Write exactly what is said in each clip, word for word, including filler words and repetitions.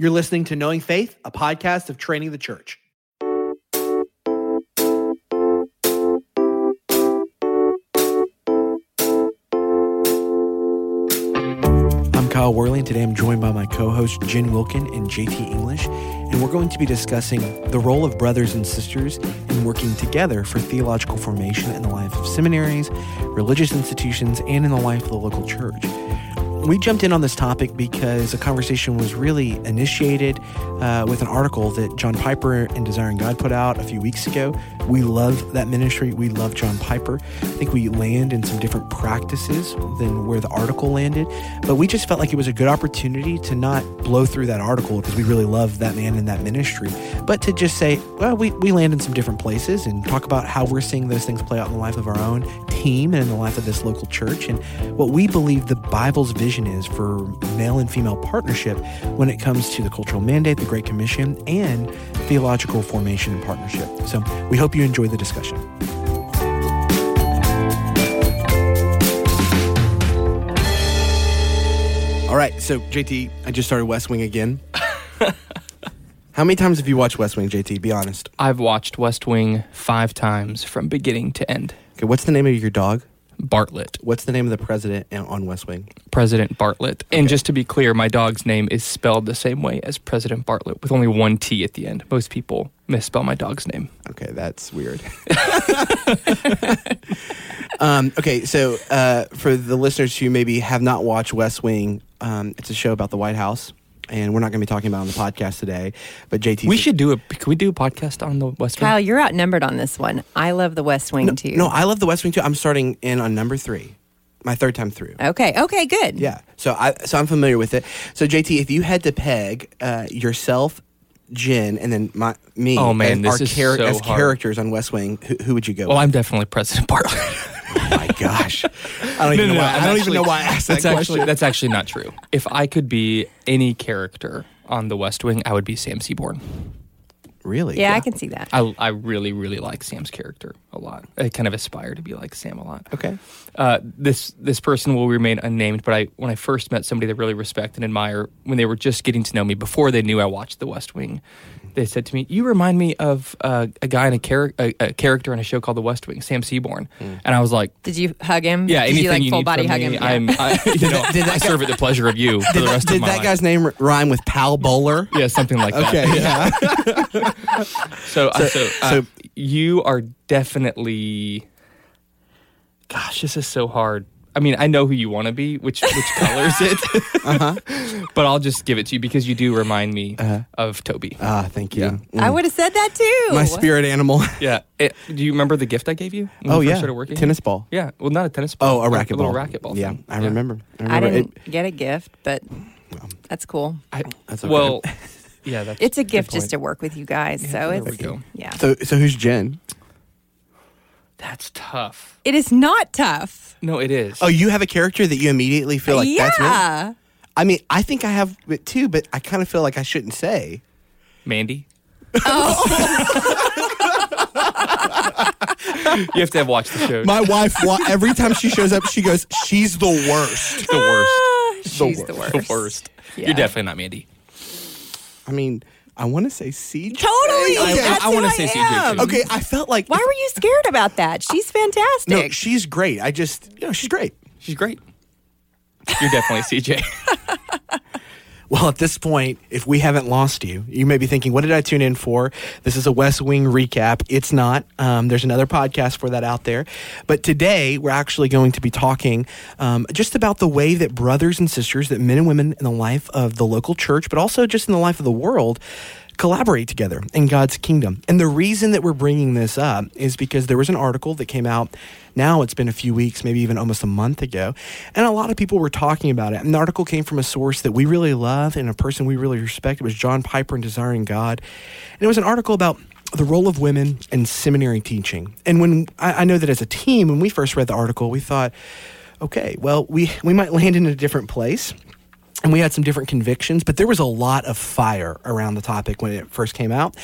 You're listening to Knowing Faith, a podcast of Training the Church. I'm Kyle Worley, and today I'm joined by my co-hosts Jen Wilkin and J T English, and we're going to be discussing the role of brothers and sisters in working together for theological formation in the life of seminaries, religious institutions, and in the life of the local church. We jumped in on this topic because a conversation was really initiated uh, with an article that John Piper and Desiring God put out a few weeks ago. We love that ministry. We love John Piper. I think we land in some different practices than where the article landed, but we just felt like it was a good opportunity to not blow through that article because we really love that man and that ministry, but to just say, well, we, we land in some different places and talk about how we're seeing those things play out in the life of our own team and in the life of this local church and what we believe the Bible's vision is for male and female partnership when it comes to the cultural mandate, the Great Commission, and theological formation and partnership. So we hope you enjoy the discussion. All right, so J T, I just started West Wing again. How many times have you watched West Wing, J T? Be honest. I've watched West Wing five times from beginning to end. Okay, what's the name of your dog? Bartlett. What's the name of the president on West Wing? President Bartlett. Okay. And just to be clear, my dog's name is spelled the same way as President Bartlett with only one T at the end. Most people misspell my dog's name. Okay, that's weird. um, okay, so uh, for the listeners who maybe have not watched West Wing, um, it's a show about the White House. And we're not going to be talking about it on the podcast today, but J T, we should do a. Can we do a podcast on the West Wing? Kyle, you're outnumbered on this one. I love the West Wing no, too. No, I love the West Wing too. I'm starting in on number three, my third time through. Okay. Okay. Good. Yeah. So I. So I'm familiar with it. So J T, if you had to peg uh, yourself, Jen, and then my me, oh man, and this our is char- so as hard. characters on West Wing, who, who would you go? Well, with? I'm definitely President Bartlett. Oh my gosh. I don't even no, no, know why no, I don't actually, even know why I asked that that's question. Actually, that's actually not true. If I could be any character on the West Wing, I would be Sam Seaborn. Really? Yeah, yeah. I can see that. I, I really, really like Sam's character a lot. I kind of aspire to be like Sam a lot. Okay. Uh, this this person will remain unnamed, but I when I first met somebody that I really respect and admire, when they were just getting to know me, before they knew I watched The West Wing, they said to me, "You remind me of uh, a guy in a, char- a, a character in a show called The West Wing, Sam Seaborn." Mm. And I was like, "Did you hug him? Yeah, anything did you, like, you full need body hug me, him? Yeah. I'm, I, you know, I serve at the pleasure of you for the rest that, of my life." Did that guy's name rhyme with Pal Bowler? Yeah, something like that. Okay, yeah. yeah. so, uh, so, so, uh, so you are definitely. Gosh, this is so hard. I mean, I know who you want to be, which which colors it, uh-huh. but I'll just give it to you because you do remind me uh-huh. of Toby. Ah, uh, thank you. Yeah. Mm. I would have said that too. My spirit animal. Yeah. It, do you remember the gift I gave you? When oh, we first yeah. started working? Tennis ball. Yeah. Well, not a tennis ball. Oh, a racquetball. A little racquetball. Yeah, thing. I remember. Yeah. I remember. I didn't it, get a gift, but well, that's cool. I, that's okay. Well, yeah. That's it's a gift just to work with you guys. Yeah, so there it's, we go. Yeah. So, so who's Jen? That's tough. It is not tough. No, it is. Oh, you have a character that you immediately feel like yeah. that's me? I mean, I think I have it too, but I kind of feel like I shouldn't say. Mandy? Oh. You have to have watched the show. My wife, every time she shows up, she goes, she's the worst. The worst. The she's worst. the worst. The worst. Yeah. You're definitely not Mandy. I mean... I want to say C J. Totally. I, That's I, I want to say C J too. Okay, I felt like... Why were you scared about that? She's fantastic. No, she's great. I just... You know, she's great. She's great. You're definitely C J. Well, at this point, if we haven't lost you, you may be thinking, what did I tune in for? This is a West Wing recap. It's not. Um, there's another podcast for that out there. But today, we're actually going to be talking um, just about the way that brothers and sisters, that men and women in the life of the local church, but also just in the life of the world, collaborate together in God's kingdom. And the reason that we're bringing this up is because there was an article that came out. Now it's been a few weeks, maybe even almost a month ago. And a lot of people were talking about it. And the article came from a source that we really love and a person we really respect. It was John Piper and Desiring God. And it was an article about the role of women in seminary teaching. And when I, I know that as a team, when we first read the article, we thought, okay, well, we, we might land in a different place. And we had some different convictions, but there was a lot of fire around the topic when it first came out.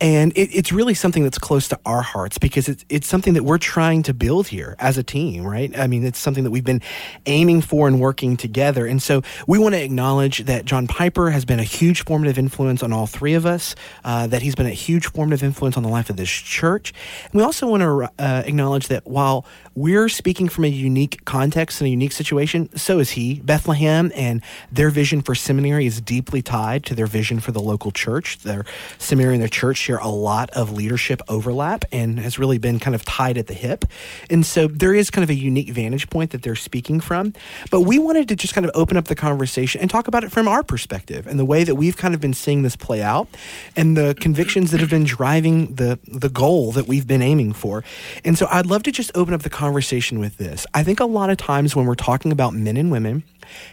And it, it's really something that's close to our hearts because it's, it's something that we're trying to build here as a team, right? I mean, it's something that we've been aiming for and working together. And so we want to acknowledge that John Piper has been a huge formative influence on all three of us, uh, that he's been a huge formative influence on the life of this church. And we also want to uh, acknowledge that while we're speaking from a unique context and a unique situation, so is he. Bethlehem and their vision for seminary is deeply tied to their vision for the local church. Their seminary and their church share a lot of leadership overlap and has really been kind of tied at the hip. And so there is kind of a unique vantage point that they're speaking from. But we wanted to just kind of open up the conversation and talk about it from our perspective and the way that we've kind of been seeing this play out and the convictions that have been driving the, the goal that we've been aiming for. And so I'd love to just open up the conversation with this. I think a lot of times when we're talking about men and women,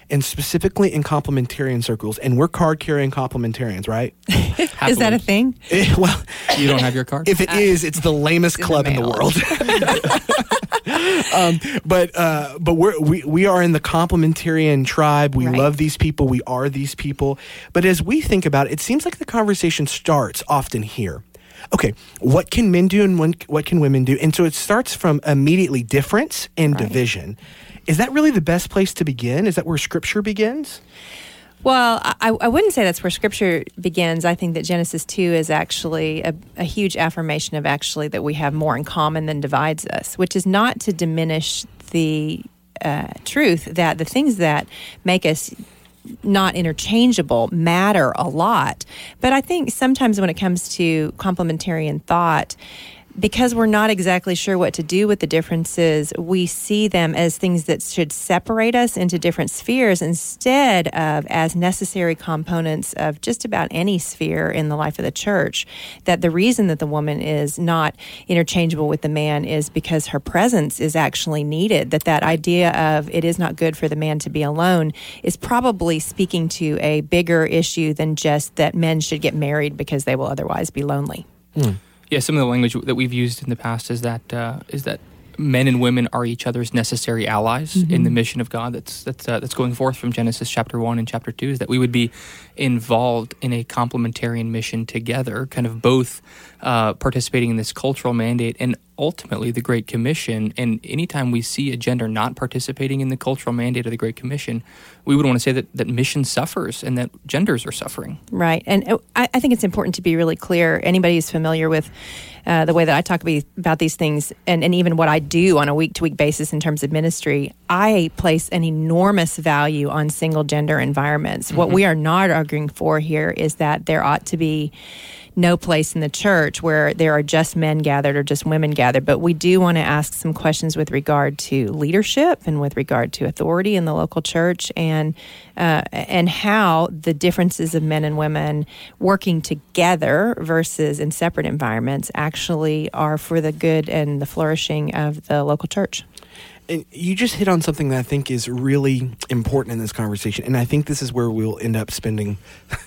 and specifically in complementarian circles, and we're card-carrying complementarians, right? Is that a thing? It, well, you don't have your card? If it uh, is, it's the lamest it's club in the, in the world. um, but uh, but we're, we we are in the complementarian tribe. We right. love these people. We are these people. But as we think about it, it seems like the conversation starts often here. Okay, what can men do and what can women do? And so it starts from immediately difference and right. division. Is that really the best place to begin? Is that where Scripture begins? Well, I, I wouldn't say that's where Scripture begins. I think that Genesis two is actually a, a huge affirmation of actually that we have more in common than divides us, which is not to diminish the uh, truth that the things that make us not interchangeable matter a lot. But I think sometimes when it comes to complementarian thought, because we're not exactly sure what to do with the differences, we see them as things that should separate us into different spheres instead of as necessary components of just about any sphere in the life of the church. That the reason that the woman is not interchangeable with the man is because her presence is actually needed. That that idea of it is not good for the man to be alone is probably speaking to a bigger issue than just that men should get married because they will otherwise be lonely. Hmm. Yeah, some of the language that we've used in the past is that uh, is that men and women are each other's necessary allies mm-hmm. in the mission of God. That's that's uh, that's going forth from Genesis chapter one and chapter two, is that we would be involved in a complementarian mission together, kind of both uh, participating in this cultural mandate and ultimately the Great Commission. And anytime we see a gender not participating in the cultural mandate of the Great Commission, we would want to say that, that mission suffers and that genders are suffering. Right. And I, I think it's important to be really clear. Anybody who's familiar with uh, the way that I talk about these things and, and even what I do on a week-to-week basis in terms of ministry, I place an enormous value on single-gender environments. Mm-hmm. What we are not arguing for here is that there ought to be no place in the church where there are just men gathered or just women gathered, but we do want to ask some questions with regard to leadership and with regard to authority in the local church and uh, and how the differences of men and women working together versus in separate environments actually are for the good and the flourishing of the local church. And you just hit on something that I think is really important in this conversation, and I think this is where we'll end up spending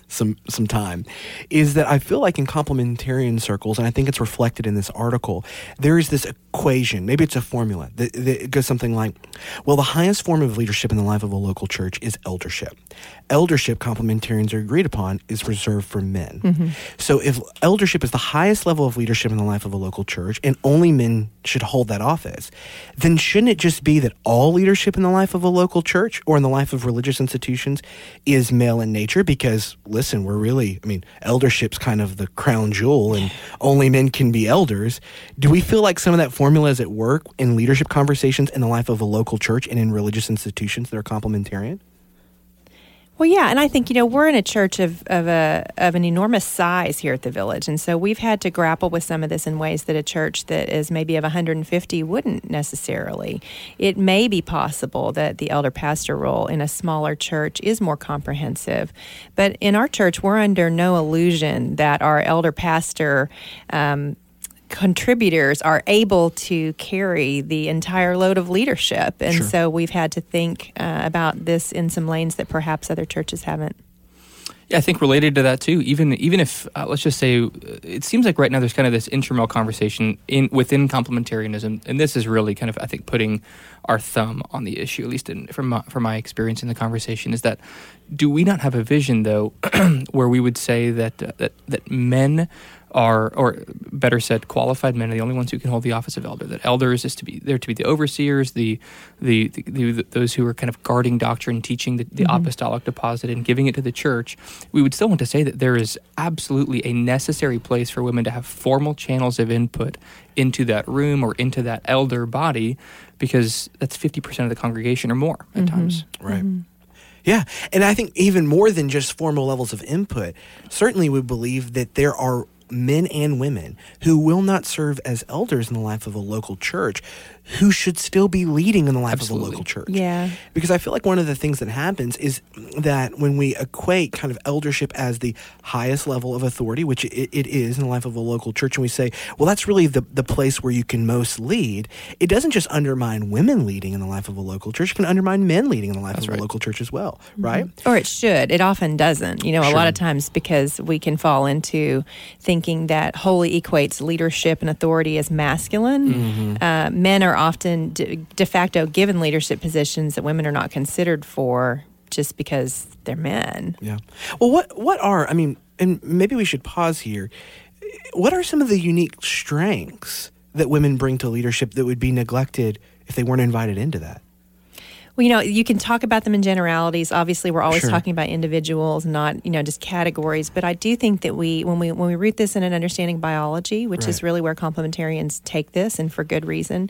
some some time, is that I feel like in complementarian circles, and I think it's reflected in this article, there is this equation, maybe it's a formula, that, that goes something like, well, the highest form of leadership in the life of a local church is eldership. Eldership, complementarians are agreed upon, is reserved for men. Mm-hmm. So if eldership is the highest level of leadership in the life of a local church, and only men should hold that office, then shouldn't it just be that all leadership in the life of a local church or in the life of religious institutions is male in nature? Because, listen, we're really, I mean, eldership's kind of the crown jewel and only men can be elders. Do we feel like some of that formula is at work in leadership conversations in the life of a local church and in religious institutions that are complementarian? Well, yeah, and I think, you know, we're in a church of of a of an enormous size here at the Village, and so we've had to grapple with some of this in ways that a church that is maybe of one hundred fifty wouldn't necessarily. It may be possible that the elder pastor role in a smaller church is more comprehensive, but in our church, we're under no illusion that our elder pastor um contributors are able to carry the entire load of leadership. And sure. so we've had to think uh, about this in some lanes that perhaps other churches haven't. Yeah, I think related to that too, even even if, uh, let's just say, it seems like right now there's kind of this intramural conversation in within complementarianism, and this is really kind of, I think, putting our thumb on the issue, at least in, from, my, from my experience in the conversation, is that do we not have a vision, though, where we would say that, uh, that that men are, or better said, qualified men are the only ones who can hold the office of elder, that elders is to be there to be the overseers, the the, the, the those who are kind of guarding doctrine, teaching the, the mm-hmm. apostolic deposit and giving it to the church. We would still want to say that there is absolutely a necessary place for women to have formal channels of input into that room or into that elder body, because that's fifty percent of the congregation or more at mm-hmm. times. Right. Mm-hmm. Yeah, and I think even more than just formal levels of input, certainly we believe that there are men and women who will not serve as elders in the life of a local church who should still be leading in the life Absolutely. Of a local church. Yeah. Because I feel like one of the things that happens is that when we equate kind of eldership as the highest level of authority, which it, it is in the life of a local church, and we say, well, that's really the, the place where you can most lead, it doesn't just undermine women leading in the life of a local church. It can undermine men leading in the life that's of right. a local church as well, mm-hmm. right? Or it should. It often doesn't. You know, sure. a lot of times because we can fall into thinking that wholly equates leadership and authority as masculine. Mm-hmm. Uh, men are often de facto given leadership positions that women are not considered for just because they're men. Yeah. Well, what what are, I mean, and maybe we should pause here, what are some of the unique strengths that women bring to leadership that would be neglected if they weren't invited into that? Well, you know, you can talk about them in generalities. Obviously, we're always sure. talking about individuals, not, you know, just categories. But I do think that we, when we when we root this in an understanding biology, which right. is really where complementarians take this, and for good reason,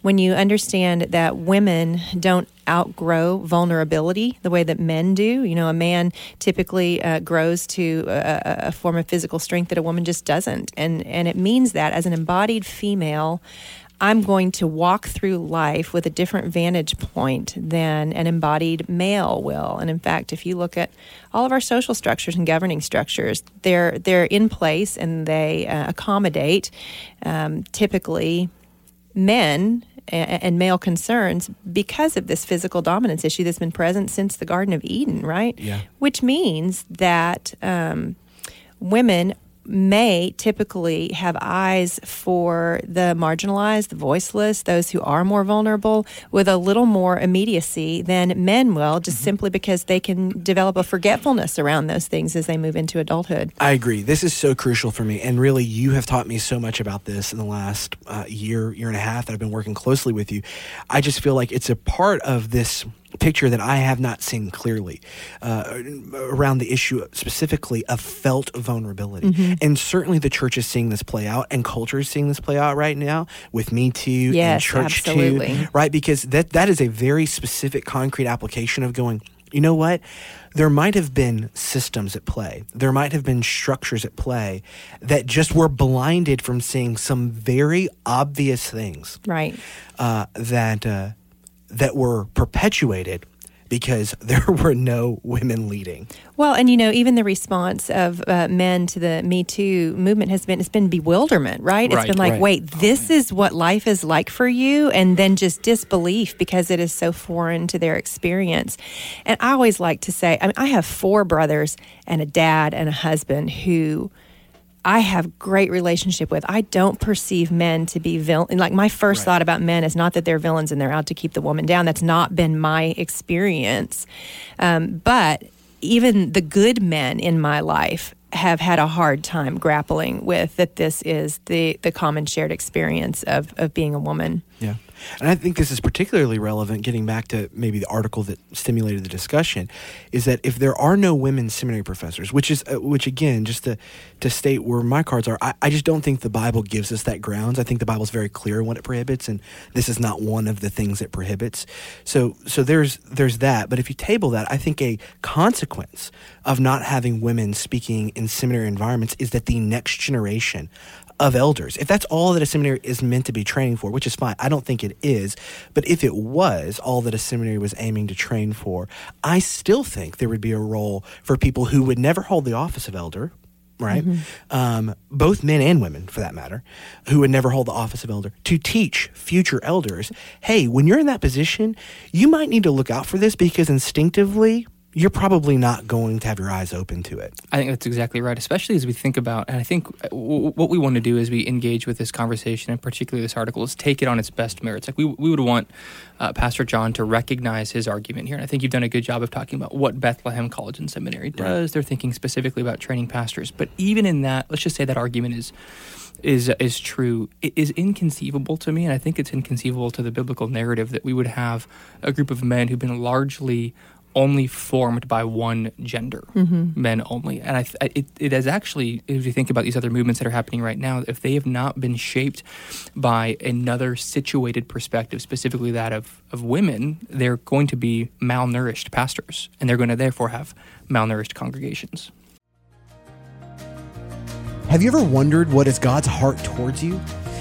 when you understand that women don't outgrow vulnerability the way that men do. You know, a man typically uh, grows to a, a form of physical strength that a woman just doesn't. And, and it means that as an embodied female, I'm going to walk through life with a different vantage point than an embodied male will. And in fact, if you look at all of our social structures and governing structures, they're they're in place and they uh, accommodate um, typically men and, and male concerns because of this physical dominance issue that's been present since the Garden of Eden, right? Yeah. Which means that um, women may typically have eyes for the marginalized, the voiceless, those who are more vulnerable, with a little more immediacy than men will, just mm-hmm. simply because they can develop a forgetfulness around those things as they move into adulthood. I agree. This is so crucial for me. And really, you have taught me so much about this in the last uh, year, year and a half that I've been working closely with you. I just feel like it's a part of this picture that I have not seen clearly uh, around the issue specifically of felt vulnerability. Mm-hmm. And certainly the church is seeing this play out, and culture is seeing this play out right now with Me Too yes, and Church absolutely. Too, right? Because that that is a very specific, concrete application of going, you know what? There might have been systems at play. There might have been structures at play that just were blinded from seeing some very obvious things. Right. Uh, that... Uh, that were perpetuated because there were no women leading. Well, and you know, even the response of uh, men to the Me Too movement has been, it's been bewilderment, right? right it's been like, right. wait, this oh, is what life is like for you? And then just disbelief because it is so foreign to their experience. And I always like to say, I mean, I have four brothers and a dad and a husband who I have great relationship with. I don't perceive men to be villain. Like my first right. thought about men is not that they're villains and they're out to keep the woman down. That's not been my experience. Um, but even the good men in my life have had a hard time grappling with that. This is the the common shared experience of of being a woman. Yeah. And I think this is particularly relevant, getting back to maybe the article that stimulated the discussion, is that if there are no women seminary professors, which is, uh, which again, just to, to state where my cards are, I, I just don't think the Bible gives us that grounds. I think the Bible's very clear on what it prohibits, and this is not one of the things it prohibits. So so there's there's that. But if you table that, I think a consequence of not having women speaking in seminary environments is that the next generation of elders, if that's all that a seminary is meant to be training for, which is fine, I don't think it is, but if it was all that a seminary was aiming to train for, I still think there would be a role for people who would never hold the office of elder, right? Mm-hmm. Um, both men and women, for that matter, who would never hold the office of elder, to teach future elders, hey, when you're in that position, you might need to look out for this because instinctively you're probably not going to have your eyes open to it. I think that's exactly right, especially as we think about, and I think w- what we want to do as we engage with this conversation, and particularly this article, is take it on its best merits. Like we we would want uh, Pastor John to recognize his argument here, and I think you've done a good job of talking about what Bethlehem College and Seminary does. Right. They're thinking specifically about training pastors. But even in that, let's just say that argument is is is true, it is inconceivable to me, and I think it's inconceivable to the biblical narrative that we would have a group of men who've been largely only formed by one gender, mm-hmm. men only. And I th- it, it has actually, if you think about these other movements that are happening right now, if they have not been shaped by another situated perspective, specifically that of, of women, they're going to be malnourished pastors, and they're going to therefore have malnourished congregations. Have you ever wondered what is God's heart towards you?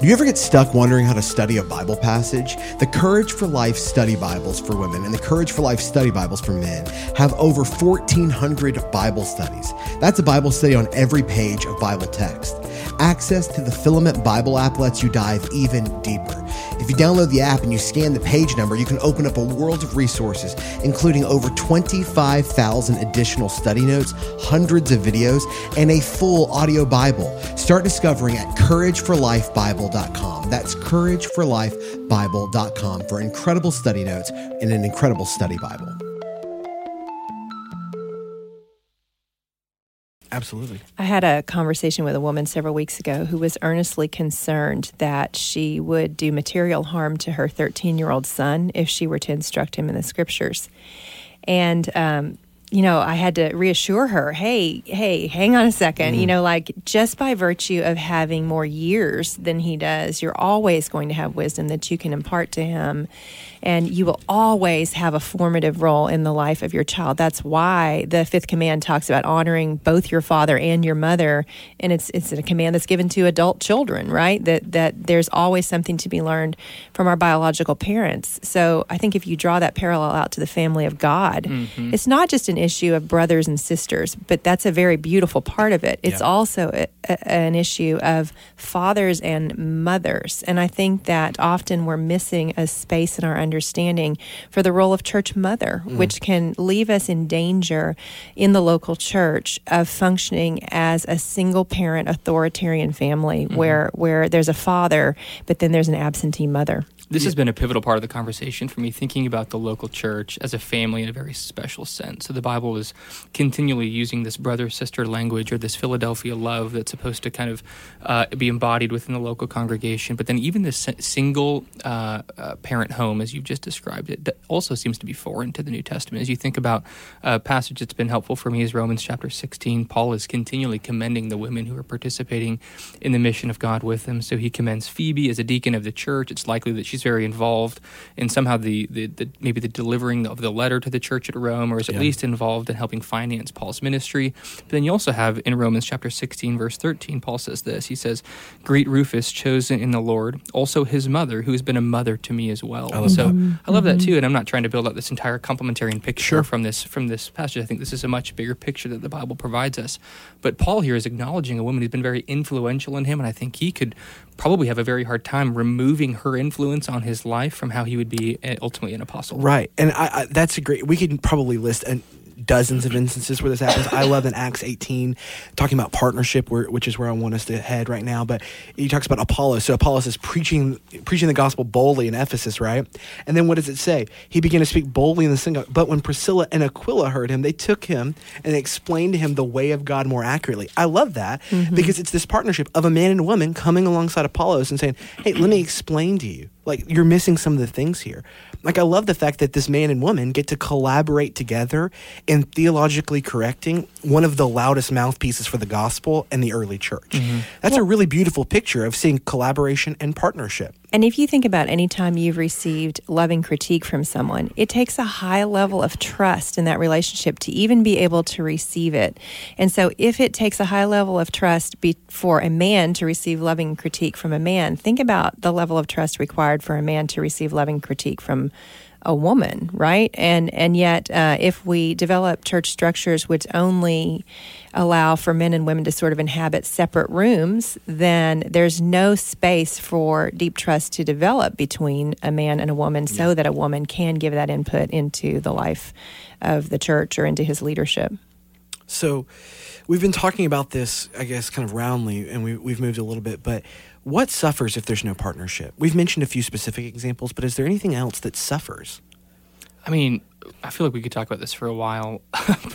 Do you ever get stuck wondering how to study a Bible passage? The Courage for Life Study Bibles for women and the Courage for Life Study Bibles for men have over fourteen hundred Bible studies. That's a Bible study on every page of Bible text. Access to the Filament Bible app lets you dive even deeper. If you download the app and you scan the page number, you can open up a world of resources, including over twenty-five thousand additional study notes, hundreds of videos, and a full audio Bible. Start discovering at courage for life bible dot com. That's courage for life bible dot com for incredible study notes and an incredible study Bible. Absolutely. I had a conversation with a woman several weeks ago who was earnestly concerned that she would do material harm to her thirteen-year-old son if she were to instruct him in the scriptures. And, um, you know, I had to reassure her, hey, hey, hang on a second. Mm-hmm. You know, like just by virtue of having more years than he does, you're always going to have wisdom that you can impart to him. And you will always have a formative role in the life of your child. That's why the fifth command talks about honoring both your father and your mother. And it's it's a command that's given to adult children, right? That that there's always something to be learned from our biological parents. So I think if you draw that parallel out to the family of God, mm-hmm. it's not just an issue of brothers and sisters, but that's a very beautiful part of it. It's yeah. also a, a, an issue of fathers and mothers. And I think that often we're missing a space in our understanding for the role of church mother, mm. which can leave us in danger in the local church of functioning as a single parent authoritarian family mm-hmm. where where there's a father, but then there's an absentee mother. This has been a pivotal part of the conversation for me, thinking about the local church as a family in a very special sense. So the Bible is continually using this brother-sister language or this Philadelphia love that's supposed to kind of uh, be embodied within the local congregation. But then even this single uh, uh, parent home, as you've just described it, also seems to be foreign to the New Testament. As you think about a passage that's been helpful for me is Romans chapter sixteen. Paul is continually commending the women who are participating in the mission of God with them. So he commends Phoebe as a deacon of the church. It's likely that she's very involved in somehow the, the, the maybe the delivering of the letter to the church at Rome, or is at yeah. least involved in helping finance Paul's ministry. But then you also have in Romans chapter sixteen, verse thirteen, Paul says this. He says, "Greet Rufus, chosen in the Lord, also his mother, who has been a mother to me as well." I love so that. I love mm-hmm. that too, and I'm not trying to build up this entire complementary picture sure. from this from this passage. I think this is a much bigger picture that the Bible provides us. But Paul here is acknowledging a woman who's been very influential in him, and I think he could probably have a very hard time removing her influence on his life from how he would be ultimately an apostle. Right, and I, I, that's a great. We can probably list an, dozens of instances where this happens. I love in Acts eighteen, talking about partnership, where, which is where I want us to head right now. But he talks about Apollos. So Apollos is preaching preaching the gospel boldly in Ephesus, right? And then what does it say? He began to speak boldly in the synagogue. But when Priscilla and Aquila heard him, they took him and explained to him the way of God more accurately. I love that mm-hmm. because it's this partnership of a man and a woman coming alongside Apollos and saying, hey, let me explain to you. Like, you're missing some of the things here. Like, I love the fact that this man and woman get to collaborate together in theologically correcting one of the loudest mouthpieces for the gospel and the early church. Mm-hmm. That's well, a really beautiful picture of seeing collaboration and partnership. And if you think about any time you've received loving critique from someone, it takes a high level of trust in that relationship to even be able to receive it. And so if it takes a high level of trust be- for a man to receive loving critique from a man, think about the level of trust required for a man to receive loving critique from a woman, right? And and yet, uh, if we develop church structures which only allow for men and women to sort of inhabit separate rooms, then there's no space for deep trust to develop between a man and a woman yeah. so that a woman can give that input into the life of the church or into his leadership. So we've been talking about this, I guess, kind of roundly, and we, we've moved a little bit, but what suffers if there's no partnership? We've mentioned a few specific examples, but is there anything else that suffers? I mean, I feel like we could talk about this for a while,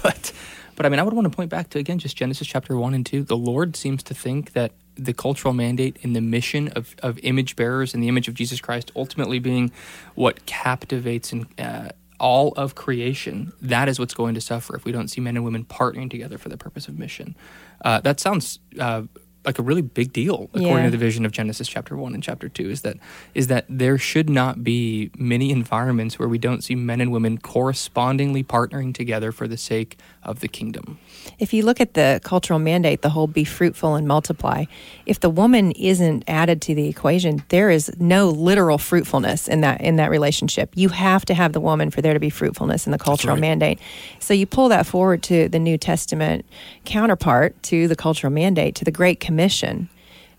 but but I mean, I would want to point back to, again, just Genesis chapter one and two. The Lord seems to think that the cultural mandate and the mission of, of image bearers and the image of Jesus Christ ultimately being what captivates and uh, all of creation, that is what's going to suffer if we don't see men and women partnering together for the purpose of mission. Uh, that sounds... Uh, like a really big deal, according yeah. to the vision of Genesis chapter one and chapter two, is that is that there should not be many environments where we don't see men and women correspondingly partnering together for the sake of the kingdom. If you look at the cultural mandate, the whole be fruitful and multiply, if the woman isn't added to the equation, there is no literal fruitfulness in that in that relationship. You have to have the woman for there to be fruitfulness in the cultural That's right. mandate. So you pull that forward to the New Testament counterpart to the cultural mandate, to the Great Commission. Mission,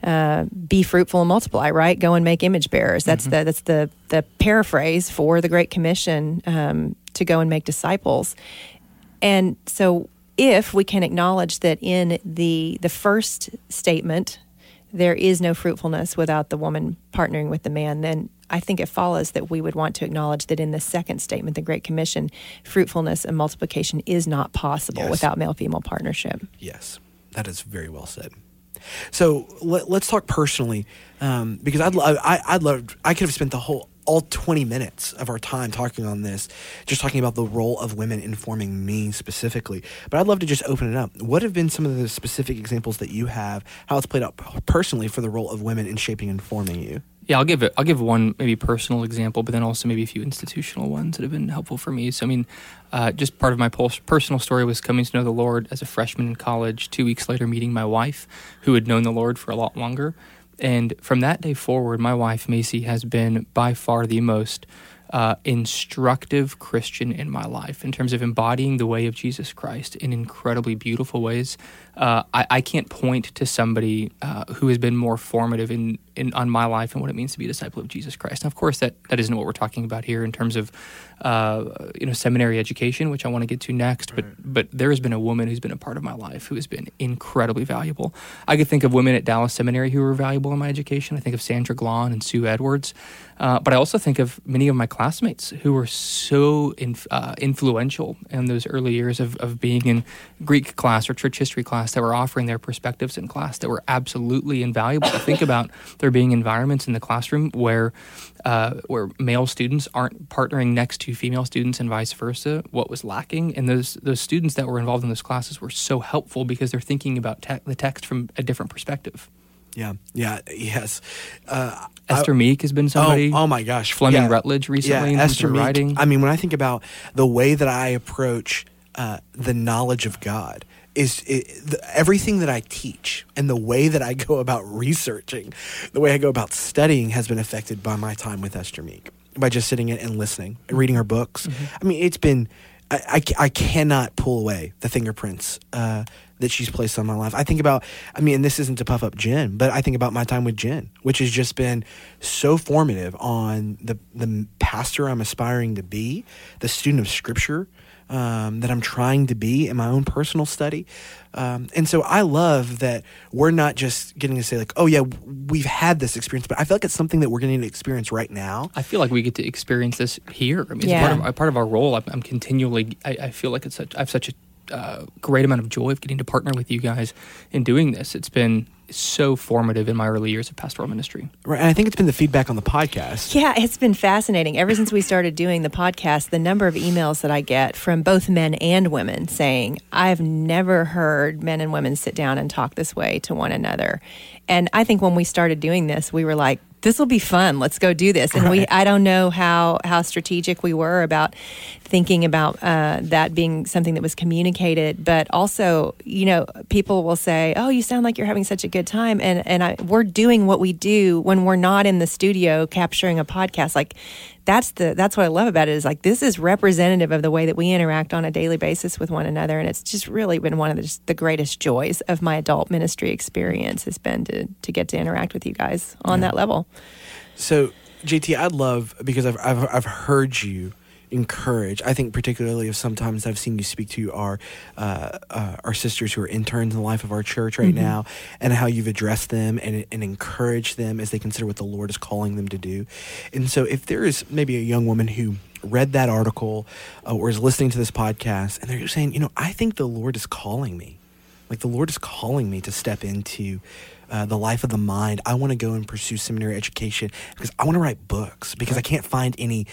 uh, be fruitful and multiply, right? Go and make image bearers. That's mm-hmm. the that's the the paraphrase for the Great Commission um, to go and make disciples. And so, if we can acknowledge that in the the first statement, there is no fruitfulness without the woman partnering with the man, then I think it follows that we would want to acknowledge that in the second statement, the Great Commission, fruitfulness and multiplication is not possible yes. without male-female partnership. Yes, that is very well said. So let, let's talk personally, um, because I'd love, I, I'd love, I could have spent the whole, all twenty minutes of our time talking on this, just talking about the role of women informing me specifically. But I'd love to just open it up. What have been some of the specific examples that you have, how it's played out personally for the role of women in shaping and forming you? Yeah, I'll give it. I'll give one maybe personal example, but then also maybe a few institutional ones that have been helpful for me. So, I mean, uh, just part of my personal story was coming to know the Lord as a freshman in college, two weeks later meeting my wife, who had known the Lord for a lot longer. And from that day forward, my wife, Macy, has been by far the most uh, instructive Christian in my life in terms of embodying the way of Jesus Christ in incredibly beautiful ways. Uh, I, I can't point to somebody uh, who has been more formative in, in on my life and what it means to be a disciple of Jesus Christ. And of course, that, that isn't what we're talking about here in terms of uh, you know seminary education, which I want to get to next. But but there has been a woman who's been a part of my life who has been incredibly valuable. I could think of women at Dallas Seminary who were valuable in my education. I think of Sandra Glahn and Sue Edwards. Uh, but I also think of many of my classmates who were so inf- uh, influential in those early years of, of being in Greek class or church history class, that were offering their perspectives in class that were absolutely invaluable. To think about there being environments in the classroom where uh, where male students aren't partnering next to female students and vice versa, what was lacking. And those those students that were involved in those classes were so helpful because they're thinking about te- the text from a different perspective. Yeah, yeah, yes. Uh, Esther I, Meek has been somebody. Oh, oh my gosh. Fleming yeah. Rutledge recently. Yeah, Esther Meek. Writing. I mean, when I think about the way that I approach uh, the knowledge of God, is it, the, everything that I teach and the way that I go about researching, the way I go about studying has been affected by my time with Esther Meek, by just sitting in and listening and reading her books. Mm-hmm. I mean, it's been, I, I, I cannot pull away the fingerprints uh, that she's placed on my life. I think about, I mean, and this isn't to puff up Jen, but I think about my time with Jen, which has just been so formative on the the pastor I'm aspiring to be, the student of Scripture, um, that I'm trying to be in my own personal study. Um, and so I love that we're not just getting to say like, oh yeah, we've had this experience, but I feel like it's something that we're getting to experience right now. I feel like we get to experience this here. I mean, yeah. it's part of, part of our role. I'm, I'm continually, I, I feel like it's such, I have such a Uh, great amount of joy of getting to partner with you guys in doing this. It's been so formative in my early years of pastoral ministry. Right, and I think it's been the feedback on the podcast. Yeah, it's been fascinating. Ever since we started doing the podcast, the number of emails that I get from both men and women saying, I've never heard men and women sit down and talk this way to one another. And I think when we started doing this, we were like, this will be fun. Let's go do this. And right. we I don't know how, how strategic we were about thinking about uh, that being something that was communicated. But also, you know, people will say, oh, you sound like you're having such a good time. And, and I, we're doing what we do when we're not in the studio capturing a podcast. Like, that's the that's what I love about it, is like, this is representative of the way that we interact on a daily basis with one another. And it's just really been one of the, just the greatest joys of my adult ministry experience has been to to get to interact with you guys on yeah. that level. So J T, I'd love, because I've, I've I've heard you encourage, I think particularly if sometimes I've seen you speak to our uh, uh, our sisters who are interns in the life of our church right mm-hmm. now, and how you've addressed them and, and encouraged them as they consider what the Lord is calling them to do. And so if there is maybe a young woman who read that article uh, or is listening to this podcast and they're saying, you know, I think the Lord is calling me. Like, the Lord is calling me to step into Uh, the life of the mind. I want to go and pursue seminary education because I want to write books, because I can't find any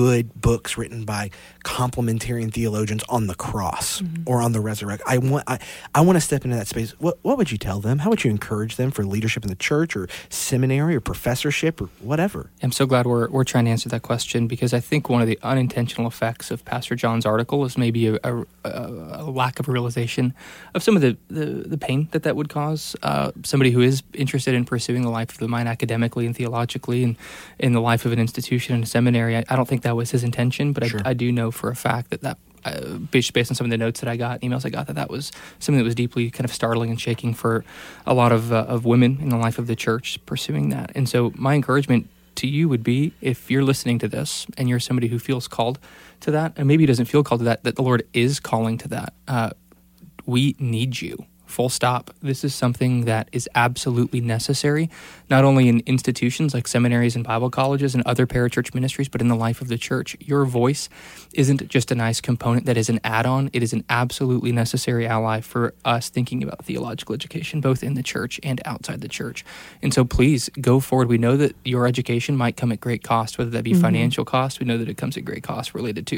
good books written by complementarian theologians on the cross mm-hmm. or on the resurrection. I want I, I want to step into that space. What what would you tell them? How would you encourage them for leadership in the church or seminary or professorship or whatever? I'm so glad we're we're trying to answer that question, because I think one of the unintentional effects of Pastor John's article is maybe a, a, a lack of realization of some of the, the, the pain that that would cause uh, somebody who is interested in pursuing the life of the mind academically and theologically and in the life of an institution and a seminary. I, I don't think that was his intention, but sure. I, I do know for a fact that that, uh, based on some of the notes that I got, emails I got, that that was something that was deeply kind of startling and shaking for a lot of, uh, of women in the life of the church pursuing that. And so my encouragement to you would be, if you're listening to this and you're somebody who feels called to that, and maybe doesn't feel called to that, that the Lord is calling to that. Uh, we need you. Full stop. This is something that is absolutely necessary, not only in institutions like seminaries and Bible colleges and other parachurch ministries, but in the life of the church. Your voice isn't just a nice component that is an add-on. It is an absolutely necessary ally for us thinking about theological education, both in the church and outside the church. And so please go forward. We know that your education might come at great cost, whether that be mm-hmm. financial cost. We know that it comes at great cost related to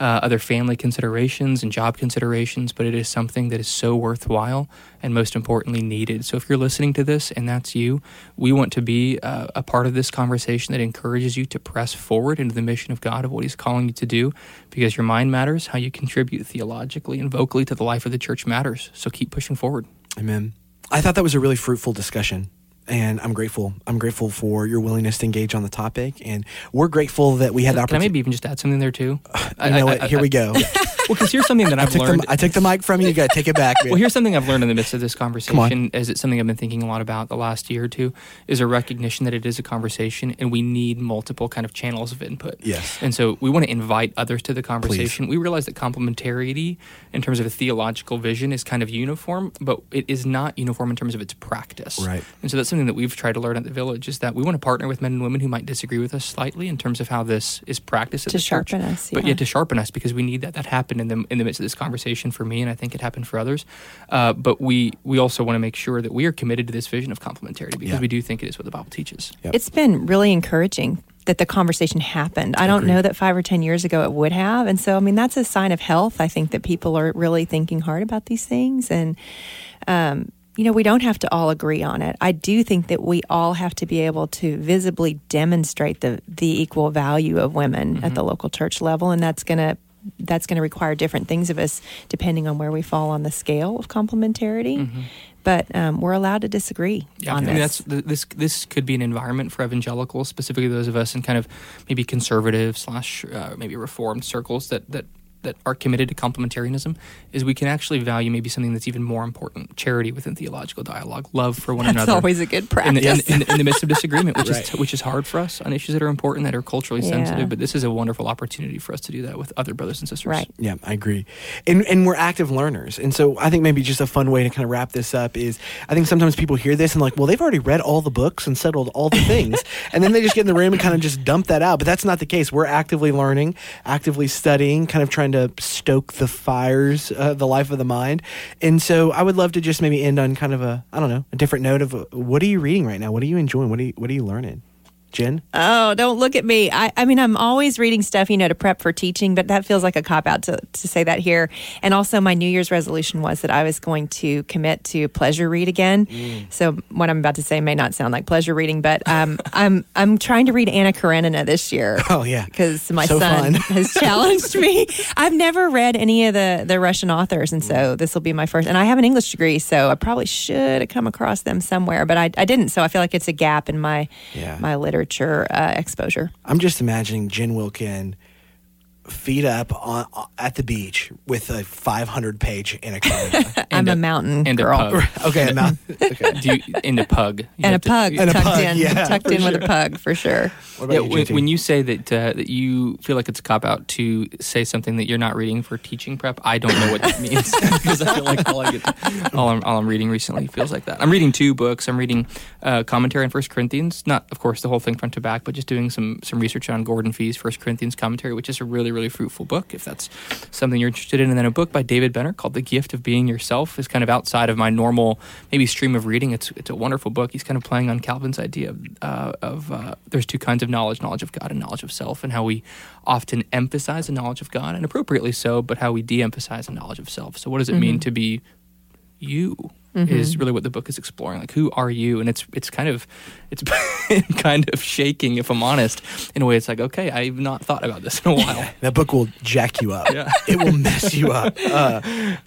uh, other family considerations and job considerations, but it is something that is so worthwhile and most importantly needed. So if you're listening to this and that's you, we want to be uh, a part of this conversation that encourages you to press forward into the mission of God, of what he's calling you to do, because your mind matters. How you contribute theologically and vocally to the life of the church matters. So keep pushing forward. Amen. I thought that was a really fruitful discussion. And I'm grateful. I'm grateful for your willingness to engage on the topic. And we're grateful that we had the opportunity. Can I maybe even just add something there too? You know what? Here we go. Well, because here's something that I've I learned. The, I took the mic from you. You got to take it back. Well, here's something I've learned in the midst of this conversation, as it's something I've been thinking a lot about the last year or two, is a recognition that it is a conversation and we need multiple kind of channels of input. Yes. And so we want to invite others to the conversation. Please. We realize that complementarity in terms of a theological vision is kind of uniform, but it is not uniform in terms of its practice. Right. And so that's something that we've tried to learn at the Village, is that we want to partner with men and women who might disagree with us slightly in terms of how this is practiced at the church. To sharpen us. But yeah. yeah, to sharpen us, because we need that. That happened in the, in the midst of this conversation for me, and I think it happened for others. Uh, but we, we also want to make sure that we are committed to this vision of complementarity, because yeah. we do think it is what the Bible teaches. Yep. It's been really encouraging that the conversation happened. I don't Agreed. know that five or ten years ago it would have. And so, I mean, that's a sign of health. I think that people are really thinking hard about these things. And, um, you know, we don't have to all agree on it. I do think that we all have to be able to visibly demonstrate the the equal value of women mm-hmm. at the local church level, and that's going to that's going to require different things of us depending on where we fall on the scale of complementarity. Mm-hmm. But um, we're allowed to disagree yeah, on I mean, this. That's, this. This could be an environment for evangelicals, specifically those of us in kind of maybe conservative slash uh, maybe reformed circles that that that are committed to complementarianism is we can actually value maybe something that's even more important, charity within theological dialogue, love for one that's another. That's always a good practice. In the, in, in, in the midst of disagreement, which right. is which is hard for us on issues that are important, that are culturally yeah. sensitive, but this is a wonderful opportunity for us to do that with other brothers and sisters. Right. Yeah, I agree. And, and we're active learners. And so I think maybe just a fun way to kind of wrap this up is I think sometimes people hear this and like, well, they've already read all the books and settled all the things. And then they just get in the room and kind of just dump that out. But that's not the case. We're actively learning, actively studying, kind of trying to stoke the fires, uh, the life of the mind. And so I would love to just maybe end on kind of a, I don't know, a different note of uh, what are you reading right now? What are you enjoying? What are you, what are you learning? Jen? Oh, don't look at me. I, I mean, I'm always reading stuff, you know, to prep for teaching, but that feels like a cop-out to, to say that here. And also my New Year's resolution was that I was going to commit to pleasure read again. Mm. So what I'm about to say may not sound like pleasure reading, but um, I'm I'm trying to read Anna Karenina this year. Oh, yeah. Because my so son has challenged me. I've never read any of the, the Russian authors, and so this will be my first. And I have an English degree, so I probably should have come across them somewhere, but I, I didn't. So I feel like it's a gap in my, yeah. my literature. Uh, exposure. I'm just imagining Jen Wilkin feet up on, on, at the beach with a five hundred page anaconda. I'm a, a mountain and girl. A pug. Okay, a mountain. Okay. Do you, and a pug. You and a pug. To, and tucked a pug, in, yeah, tucked in sure. with a pug, for sure. What about yeah, you, when, when you say that uh, that you feel like it's a cop-out to say something that you're not reading for teaching prep, I don't know what that means. Because I feel like all, I get, all, I'm, all I'm reading recently feels like that. I'm reading two books. I'm reading uh, commentary on First Corinthians. Not, of course, the whole thing front to back, but just doing some, some research on Gordon Fee's First Corinthians commentary, which is a really really fruitful book if that's something you're interested in. And then a book by David Benner called The Gift of Being Yourself is kind of outside of my normal maybe stream of reading. It's it's a wonderful book. He's kind of playing on Calvin's idea of, uh, of uh, there's two kinds of knowledge, knowledge of God and knowledge of self, and how we often emphasize a knowledge of God, and appropriately so, but how we de-emphasize a knowledge of self. So what does it mm-hmm. mean to be you? Mm-hmm. Is really what the book is exploring. Like, who are you? And it's it's kind of it's kind of shaking, if I'm honest. In a way, it's like, okay, I've not thought about this in a while. Yeah, that book will jack you up. Yeah. It will mess you up. Uh,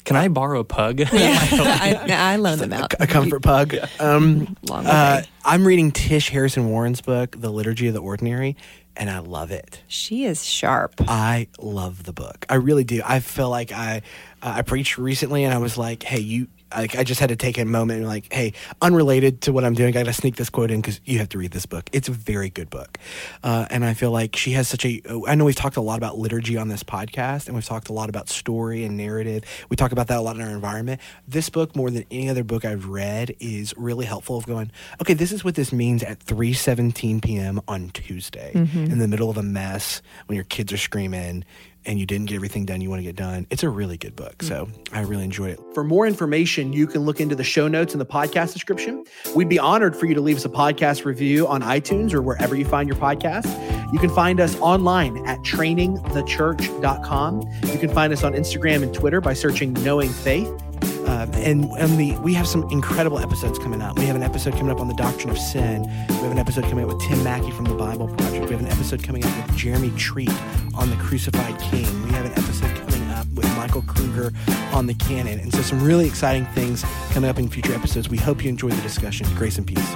Can I borrow a pug? Yeah. I, I loan them out. A, a comfort pug. Yeah. Um, Long uh, I'm reading Tish Harrison Warren's book, The Liturgy of the Ordinary. And I love it. She is sharp. I love the book. I really do. I feel like I uh, I preached recently, and I was like, hey, you. I, I just had to take a moment and like, hey, unrelated to what I'm doing, I got to sneak this quote in because you have to read this book. It's a very good book. Uh, and I feel like she has such a, I know we've talked a lot about liturgy on this podcast, and we've talked a lot about story and narrative. We talk about that a lot in our environment. This book, more than any other book I've read, is really helpful of going, okay, this is what this means at three seventeen p.m. on Tuesday. Mm-hmm. In the middle of a mess when your kids are screaming and you didn't get everything done you want to get done. It's a really good book, so I really enjoyed it. For more information, you can look into the show notes in the podcast description. We'd be honored for you to leave us a podcast review on iTunes or wherever you find your podcast. You can find us online at training the church dot com. You can find us on Instagram and Twitter by searching Knowing Faith. Um, and and the, we have some incredible episodes coming up. We have an episode coming up on the doctrine of sin. We have an episode coming up with Tim Mackey from the Bible Project. We have an episode coming up with Jeremy Treat on the crucified king. We have an episode coming up with Michael Kruger on the canon. And so some really exciting things coming up in future episodes. We hope you enjoy the discussion. Grace and peace.